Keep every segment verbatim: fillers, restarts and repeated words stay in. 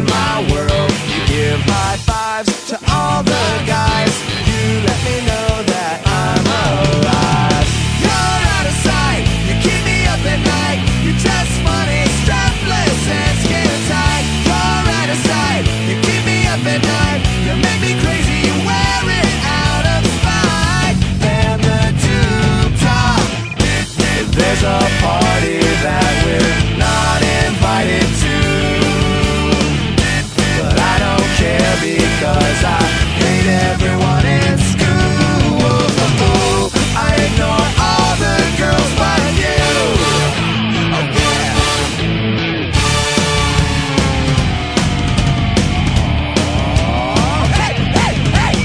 in my world. You give high fives to all the guys. You let me know that I'm alive. You're out of sight, you keep me up at night. You're just funny, strapless and skin tight. You're out of sight, you keep me up at night. You make me crazy, you wear it out of spite. And the tube top, there's a party that we're not invited to, but I don't care because I hate everyone in school. Ooh, ooh, I ignore all the girls but you. Oh, yeah. Hey, hey, hey, hey.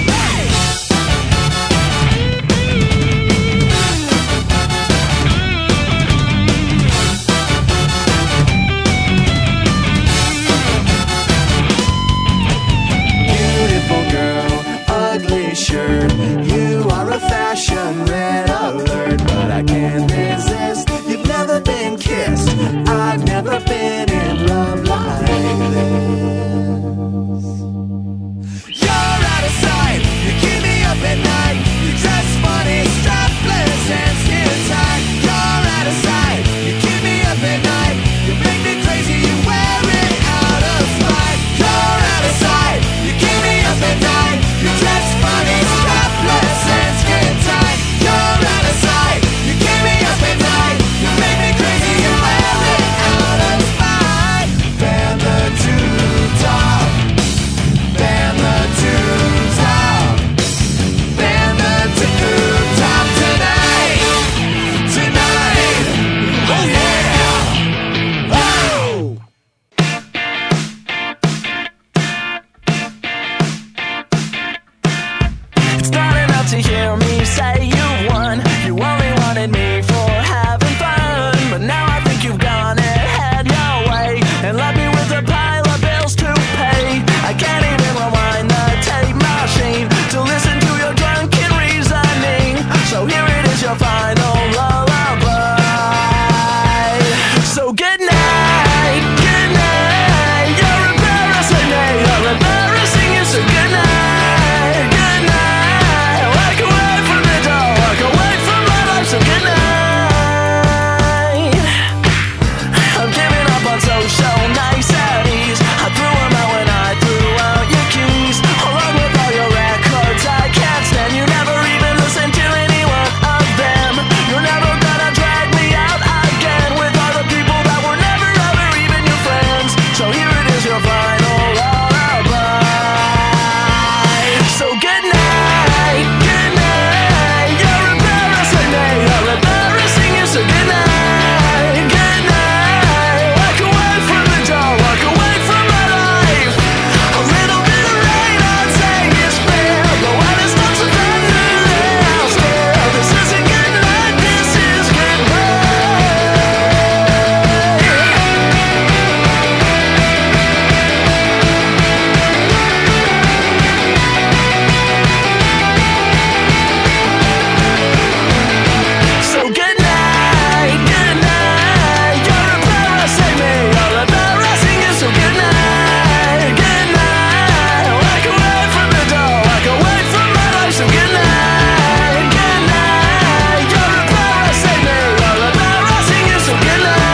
Beautiful girl, ugly shirt. You are a fashion red alert, but I can't resist. You've never been kissed. I've never been in love like this. You're out of sight. You keep me up at night. You dress funny, strapless, and skin tight. You're out of sight. You keep me up at night. You make me crazy. You wear it out of sight. You're out of sight. You keep me up at night. You dress funny, strapless, and skin tight. You're out of sight. You keep me up at night. You make me crazy. You wear it out of sight. Ban the tube top. Ban the tube top. Ban the tube top tonight. Tonight. Oh yeah. Oh. It's not enough to hear me say you won. You only wanted me for having fun, but now I think you've gone ahead your way and left me with a pile of bills to pay. I can't even rewind the tape machine to listen to your drunken reasoning. So here it is, your final lullaby. So good night, good night. You're embarrassing me, you're embarrassing you. So good night, good night. Walk away from the door, walk away from my life. So good night. I'm giving up on social niceties. I threw them out when I threw out your keys, along with all your records I can't stand. You never even listened to any one of them. You're never gonna drag me out again with all the people that were never ever even your friends. So here it is, your final lullaby. So good night, good night. You're embarrassing me, you're embarrassing you. So good night, good night. Walk away from the door, walk away from my life. A little bit of rain on saying is fair. The weather's not so bad now, still. This isn't good night, this is good night. So good night, good night. You're embarrassing me, you're embarrassing you. So good night, good night. Walk away from the door, walk away from my life. So good night, good night. You're embarrassing me, you're embarrassing you. So good night, good night.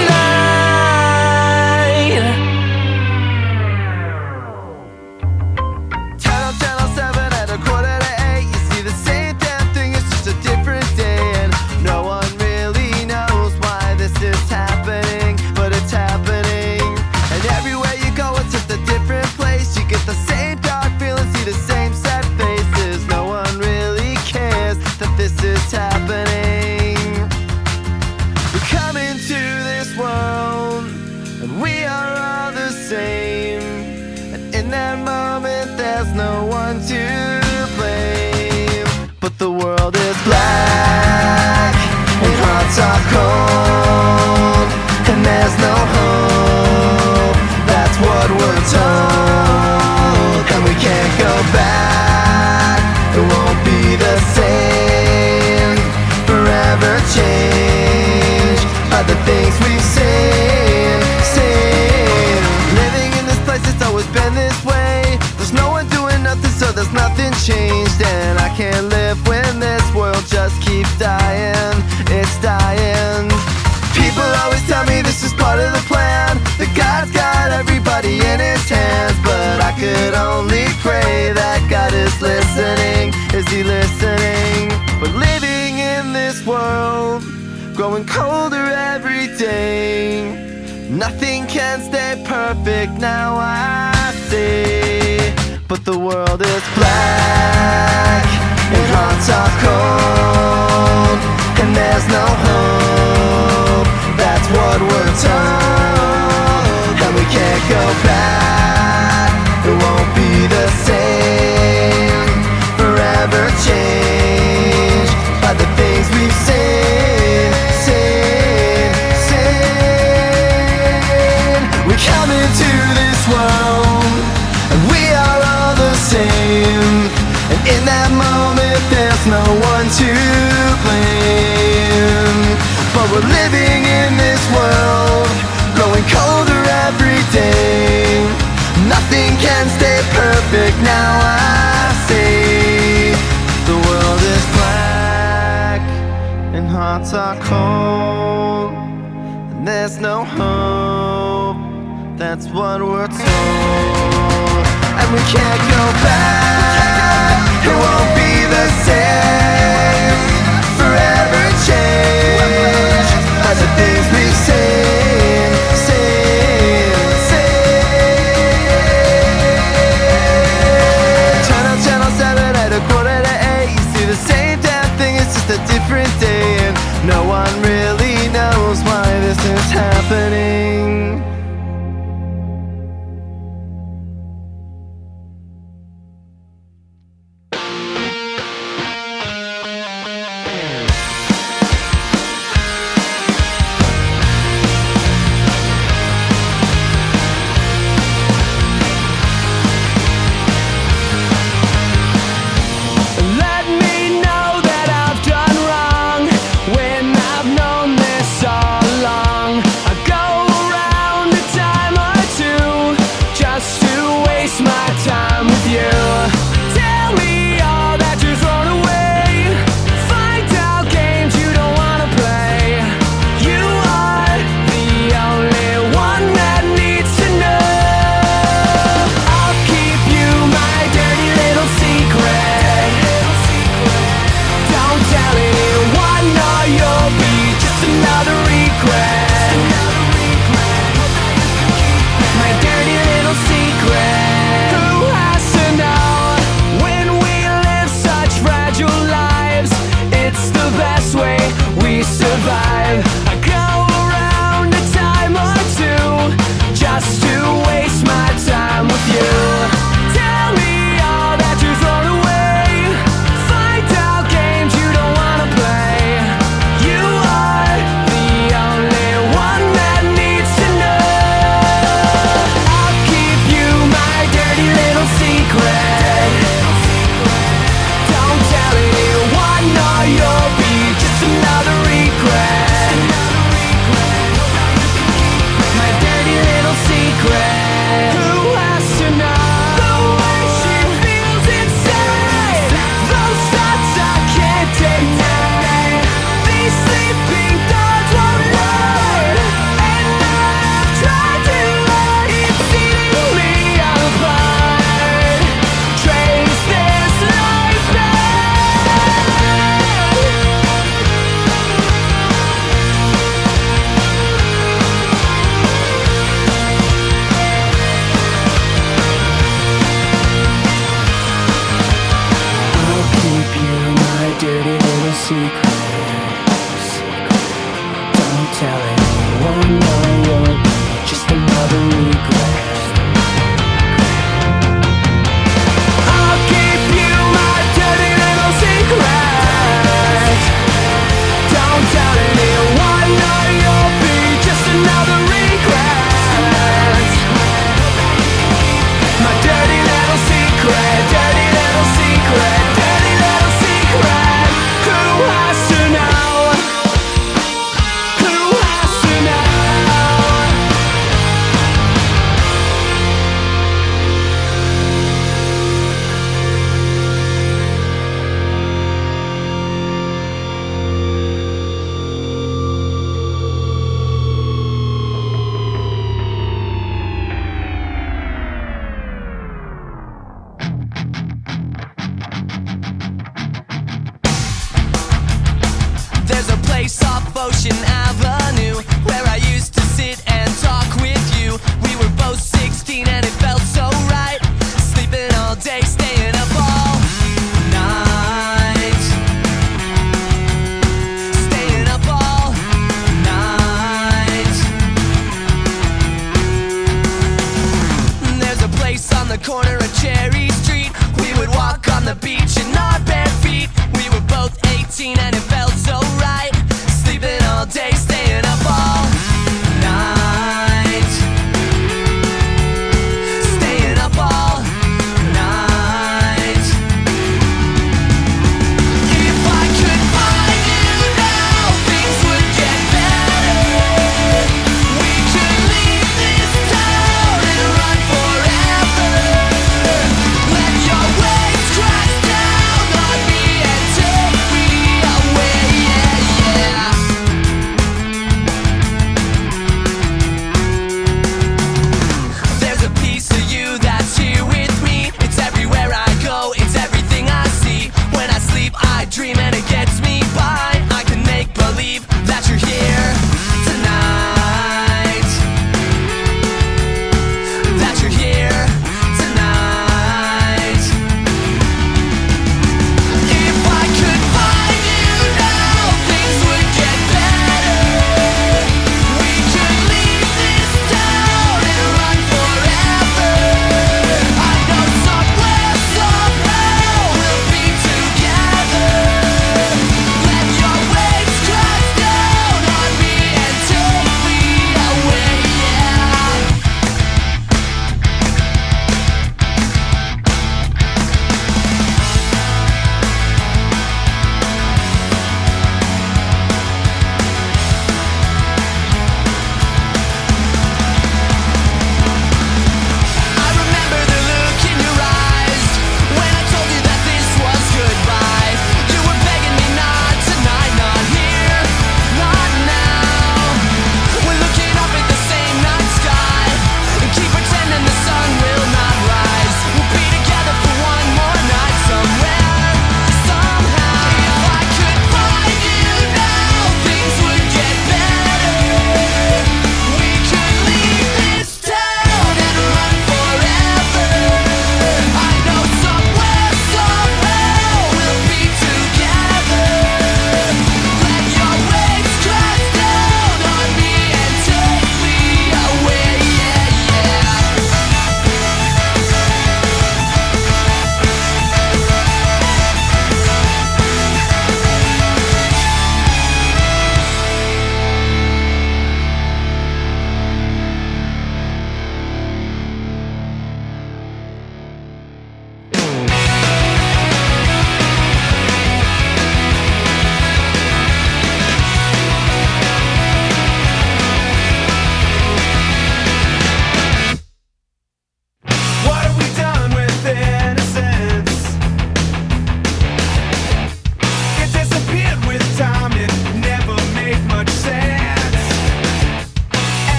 Walk away from the door, walk away from my life. So good night. ten oh seven at a quarter to eight. You see the same damn thing, it's just a different day. And no one really knows why this is happening, but it's happening. And everywhere you go, it's just a different place. You get the same dark feeling, see the same sad faces. No one really cares that this is happening. We come into this world, and we are all the same. And in that moment, there's no one to blame. But the world is black, and hearts are cold, and there's no hope. That's what we're told. And we can't go back, it won't be the same. Forever changed. changed, and I can't live when this world just keeps dying. It's dying. People always tell me this is part of the plan, that God's got everybody in his hands, but I could only pray that God is listening. Is he listening? But living in this world, growing colder every day, nothing can stay perfect, now I see. But the world is black, and hearts are cold, and there's no hope, that's what we're told. And we can't go back, it won't be the same, forever changed by the things we've seen, seen, seen. We come into this world, and we are all the same, and in that moment there's no one to blame. But we're living in this world, growing colder every day, nothing can stay perfect, now I see. The world is black, and hearts are cold, and there's no hope, that's what we're told. And we can't go back, it won't be the same, forever changed by the things we've seen, seen, seen. Turn on channel seven at a quarter to eight, you see the same damn thing, it's just a different day, and no one really knows why this is happening. Ocean Avenue, where I used to sit and talk with you. We were both sixteen and it felt so right. Sleeping all day, staying up all night. Staying up all night. There's a place on the corner of Cherry Street. We would walk on the beach in our bare feet. We were both eighteen and it felt so right. Sleeping all day, staying up all night. Staying up all night. If I could find you now, things would get better. We could leave this town and run forever. Let your waves crash down.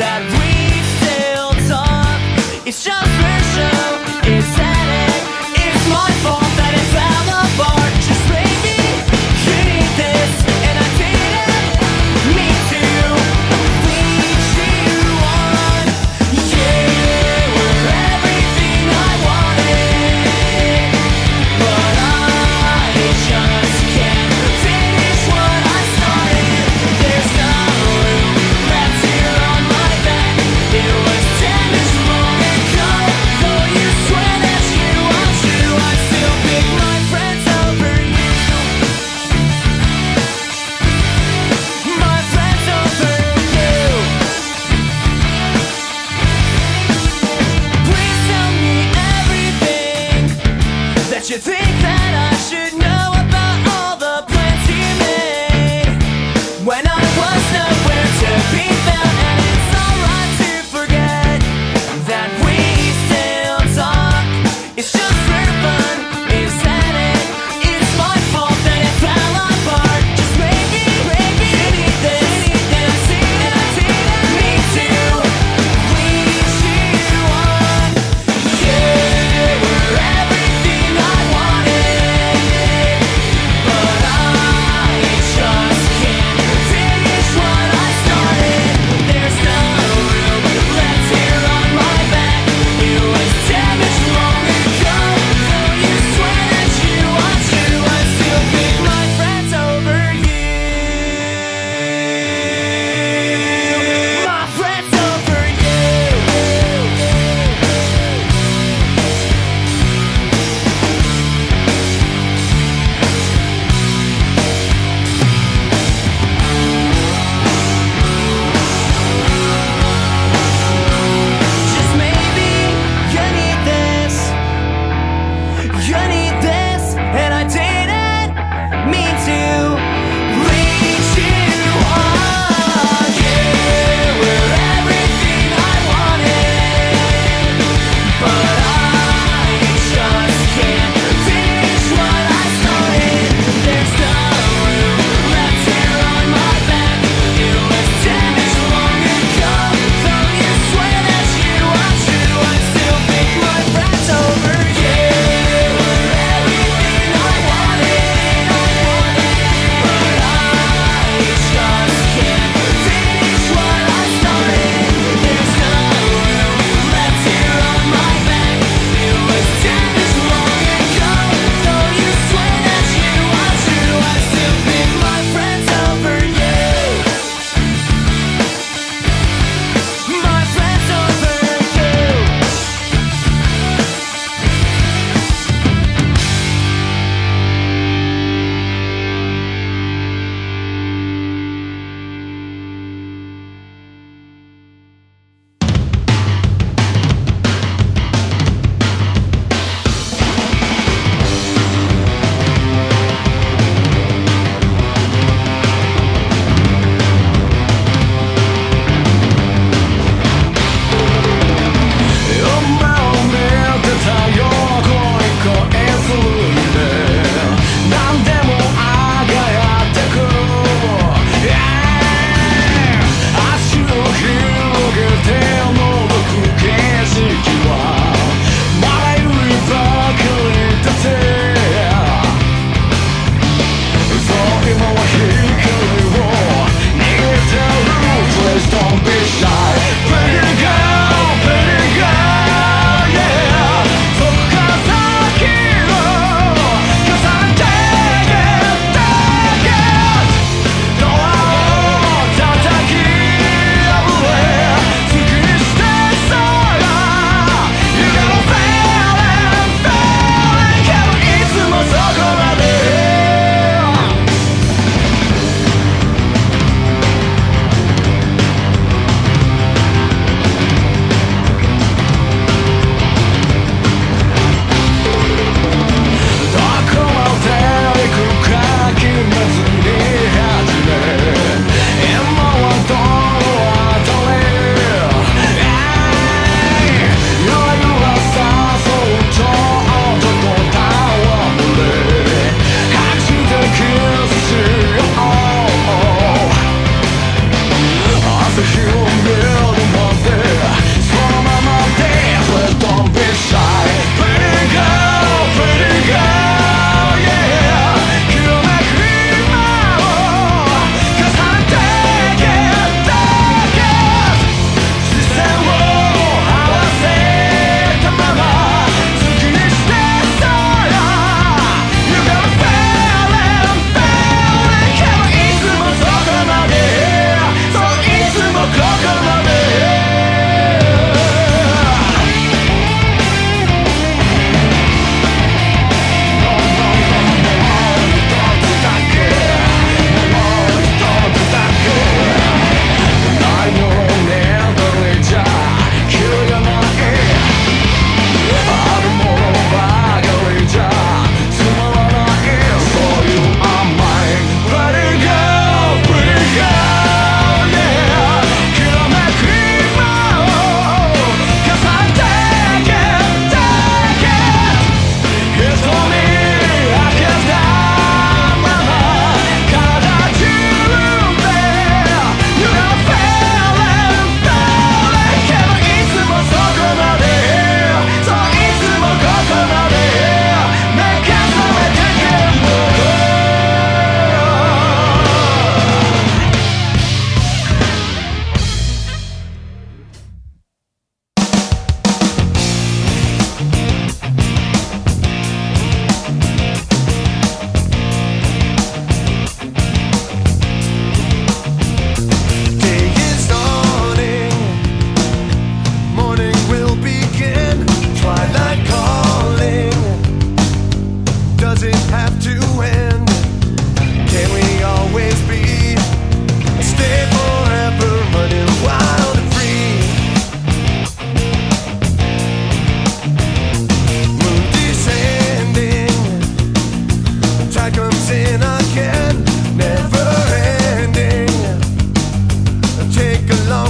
that we still talk. It's just for show. It's static. It's my fault that it's out of art. Just baby, you need this, and I didn't mean to lead you on. Yeah, you were everything I wanted, but I just can't finish what I started. There's no room left here on my back. It was ten years long ago.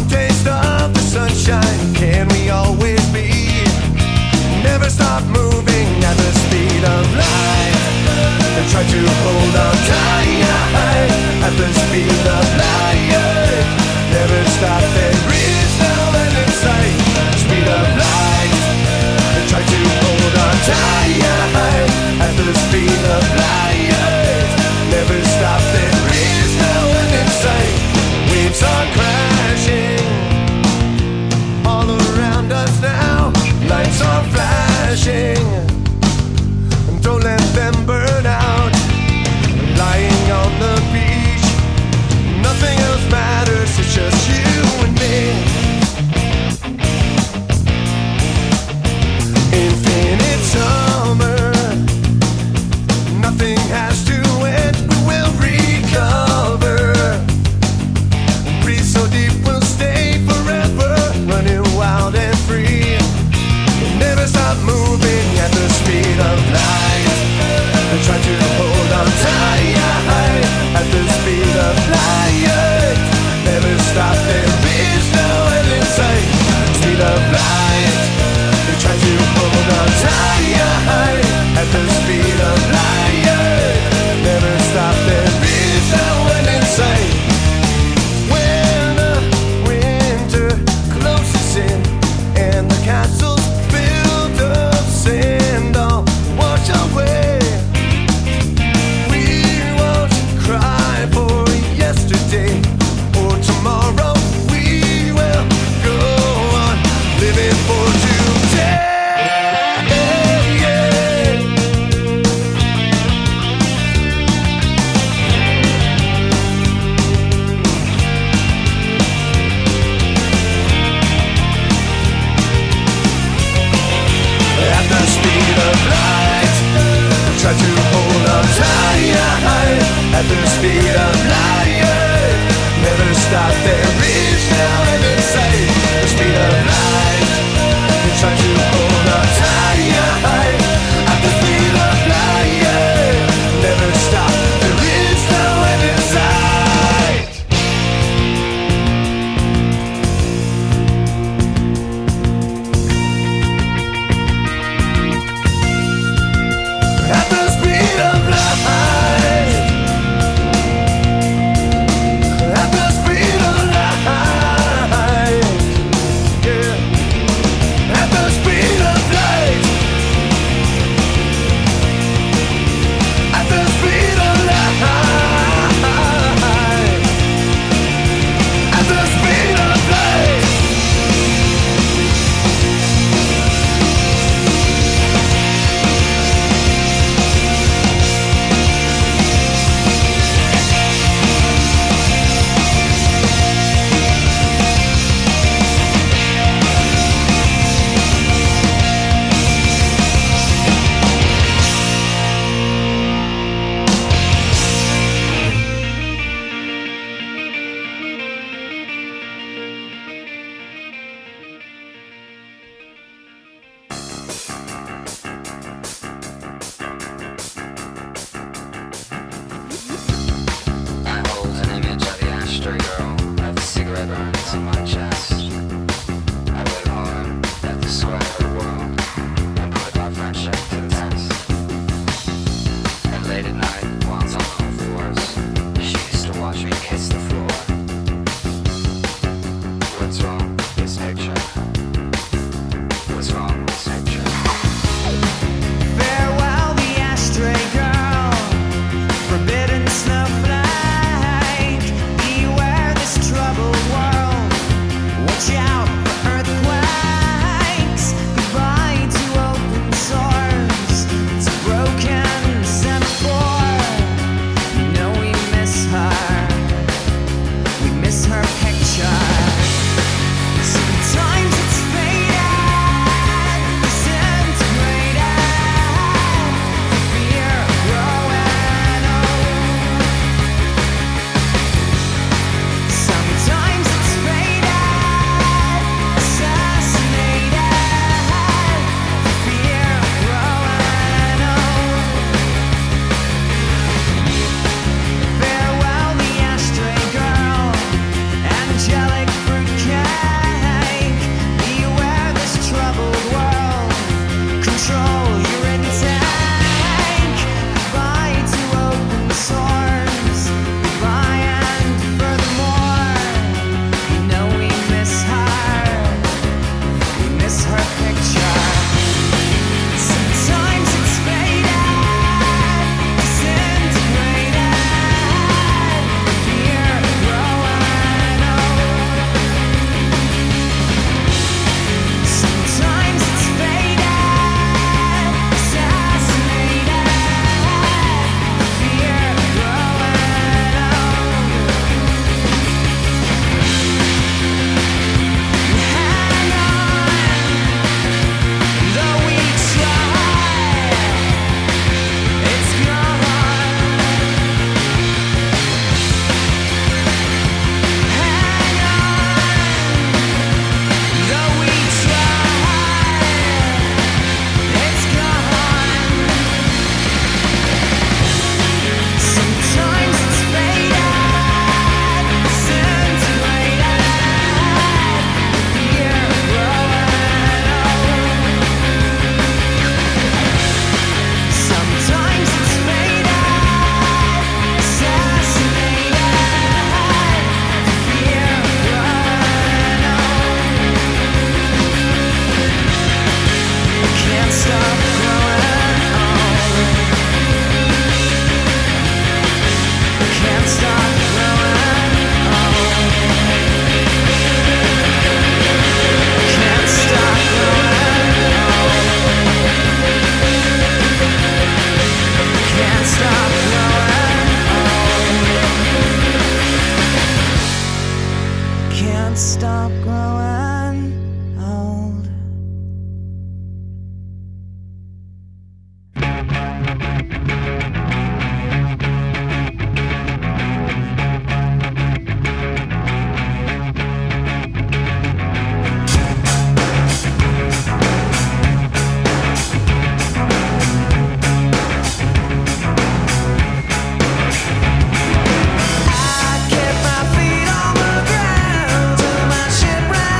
long taste of the sunshine. Can we always be? Never stop moving at the speed of light, and try to hold on tight at the speed of light. Never stop, there is no end in sight. Speed of light, and try to hold on tight at the speed of light. Never stop, there is no end in sight. Waves are crashing all around us now. Lights are flashing, and don't let them burn out. Lying on the beach, nothing else matters, it's just you and me. Infinite summer, nothing has to end, we will recover. Breathe so deep, we'll stay forever, running wild and free. Never stop moving at the speed of light, and try to hold on tight at the speed of light. Never stop, there is no end in sight. Speed of light, and try to hold on tight at the speed of light. Never stop, there is no end in sight. When the winter closes in and the castle at the speed of light. Never stop, there is no end in sight. The speed of light, you try to hold on tight at the speed of light. Never stop, there is no end in sight. At the speed of light. Watch out. growing old. I kept my feet on the ground till my ship ran.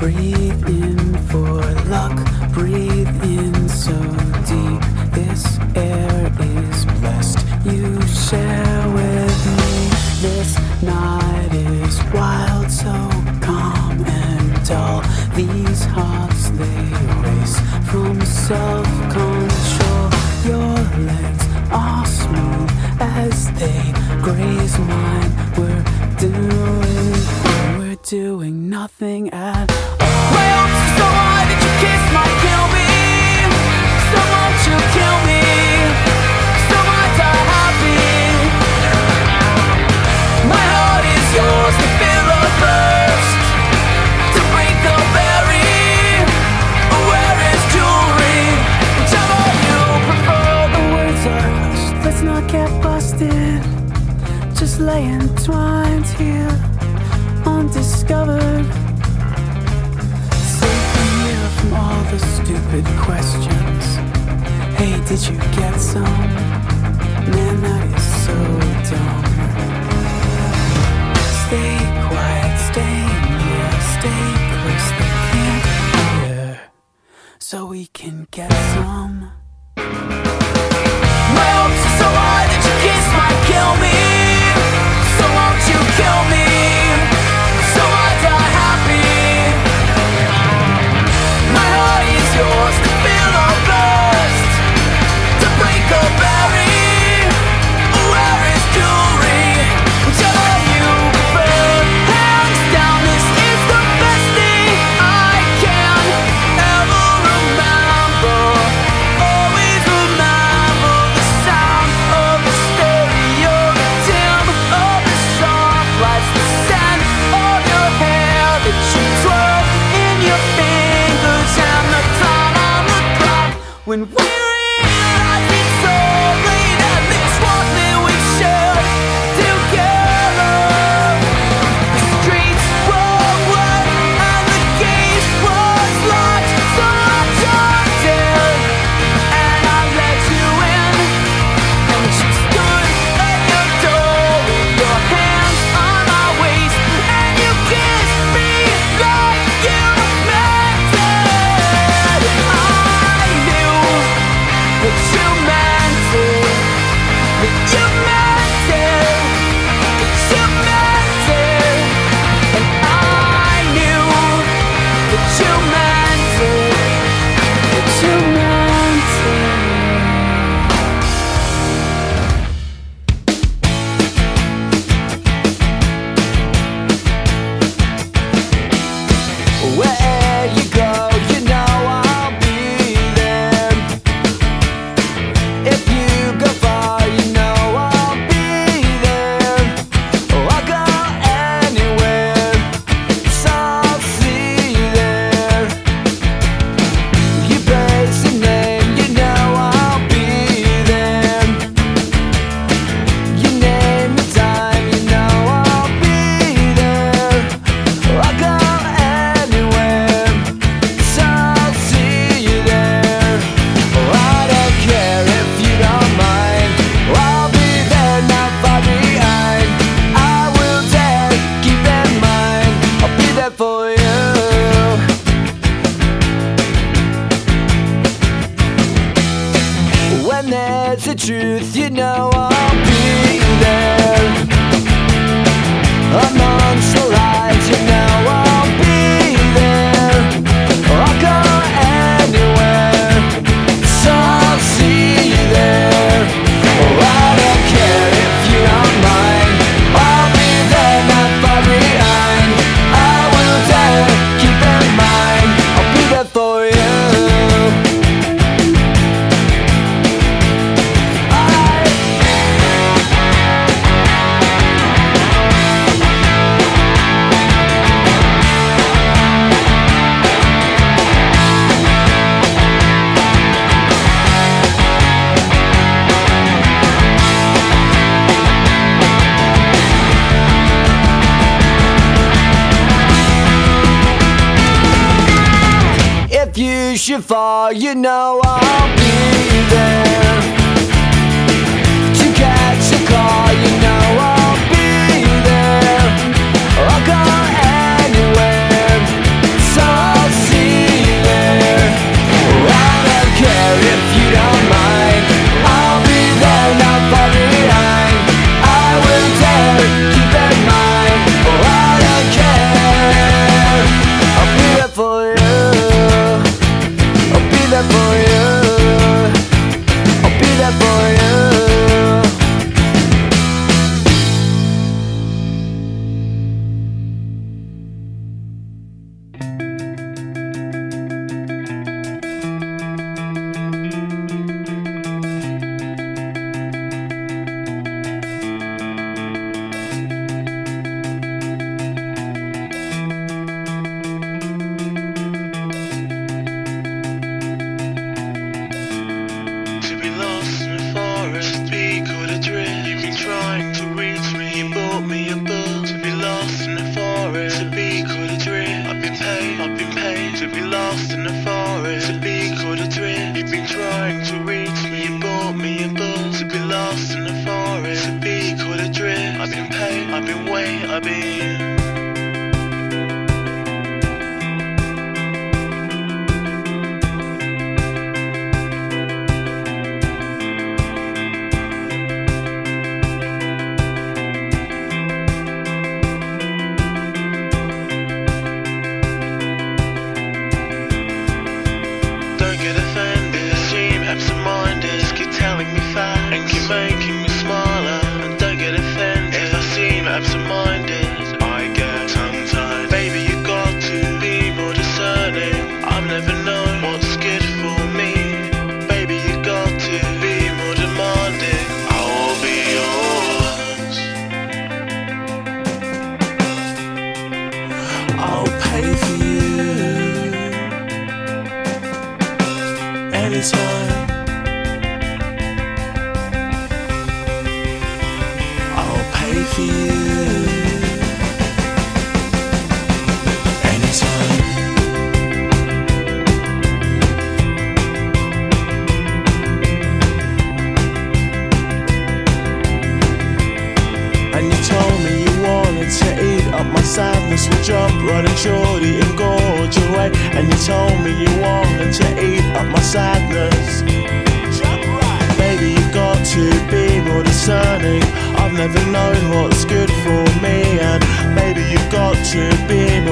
Breathe in for luck, breathe in so deep. This air is blessed, you share with me. This night is wild, so calm and dull. These hearts, they race from self-control. Your legs are smooth as they graze mine. We're doing, we're doing nothing at all. My hopes are so high that you kiss might kill me. So won't you kill me? So much I'm happy. My heart is yours to fill the thirst, to break the barrier. Where is jewelry? Whichever you prefer. The words are hushed, let's not get busted. Just lay entwined here, undiscovered. From all the stupid questions. Hey, did you get some? Man, that is so dumb. Stay quiet, stay near, stay close. They can't hear, so we can get some. My hopes are so high that your kiss might kill me. So won't you kill me? So I die happy. Yours to feel our best, to break a barrier. Where is jewelry? Whichever you prefer. Hands down, this is the best thing I can ever remember. Always remember the sound of the stereo, the dim of the sharp lights, the scent of your hair that you twirl in your fingers, and the when we're in, I get so late, and this one that we shared together. The streets were wet, and the gate was locked, so I jumped in, and I let you in. And she stood at your door with your hands on my waist, and you kissed me like you meant it. I knew that you meant it, that you meant it, that you meant it. And I knew that you meant it, that you meant it. Where you go, you know I'll be there. If you go far, you know I'll be there. Oh, I'll go anywhere, 'cause I'll see you there. You praise your name, you know I'll be there. You name the time, you know I'll be there. Oh, I'll go anywhere, 'cause I'll see you there. Oh, I don't care if you don't mind. I'll be there, not far behind. I will dare, keep in mind. I'll be there for you. When there's a truth, you know I'll be there. Amongst the lies, you know I'll be there. Oh, I'll go anywhere, 'cause I'll see you there. Oh, I don't care if you don't mind. I'll be there, not far behind. I will dare, keep in mind. I'll be there for you. I If you should fall, you know I'll be there. To catch a call, you know I'll be there. I'll go anywhere. So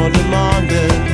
Demanding.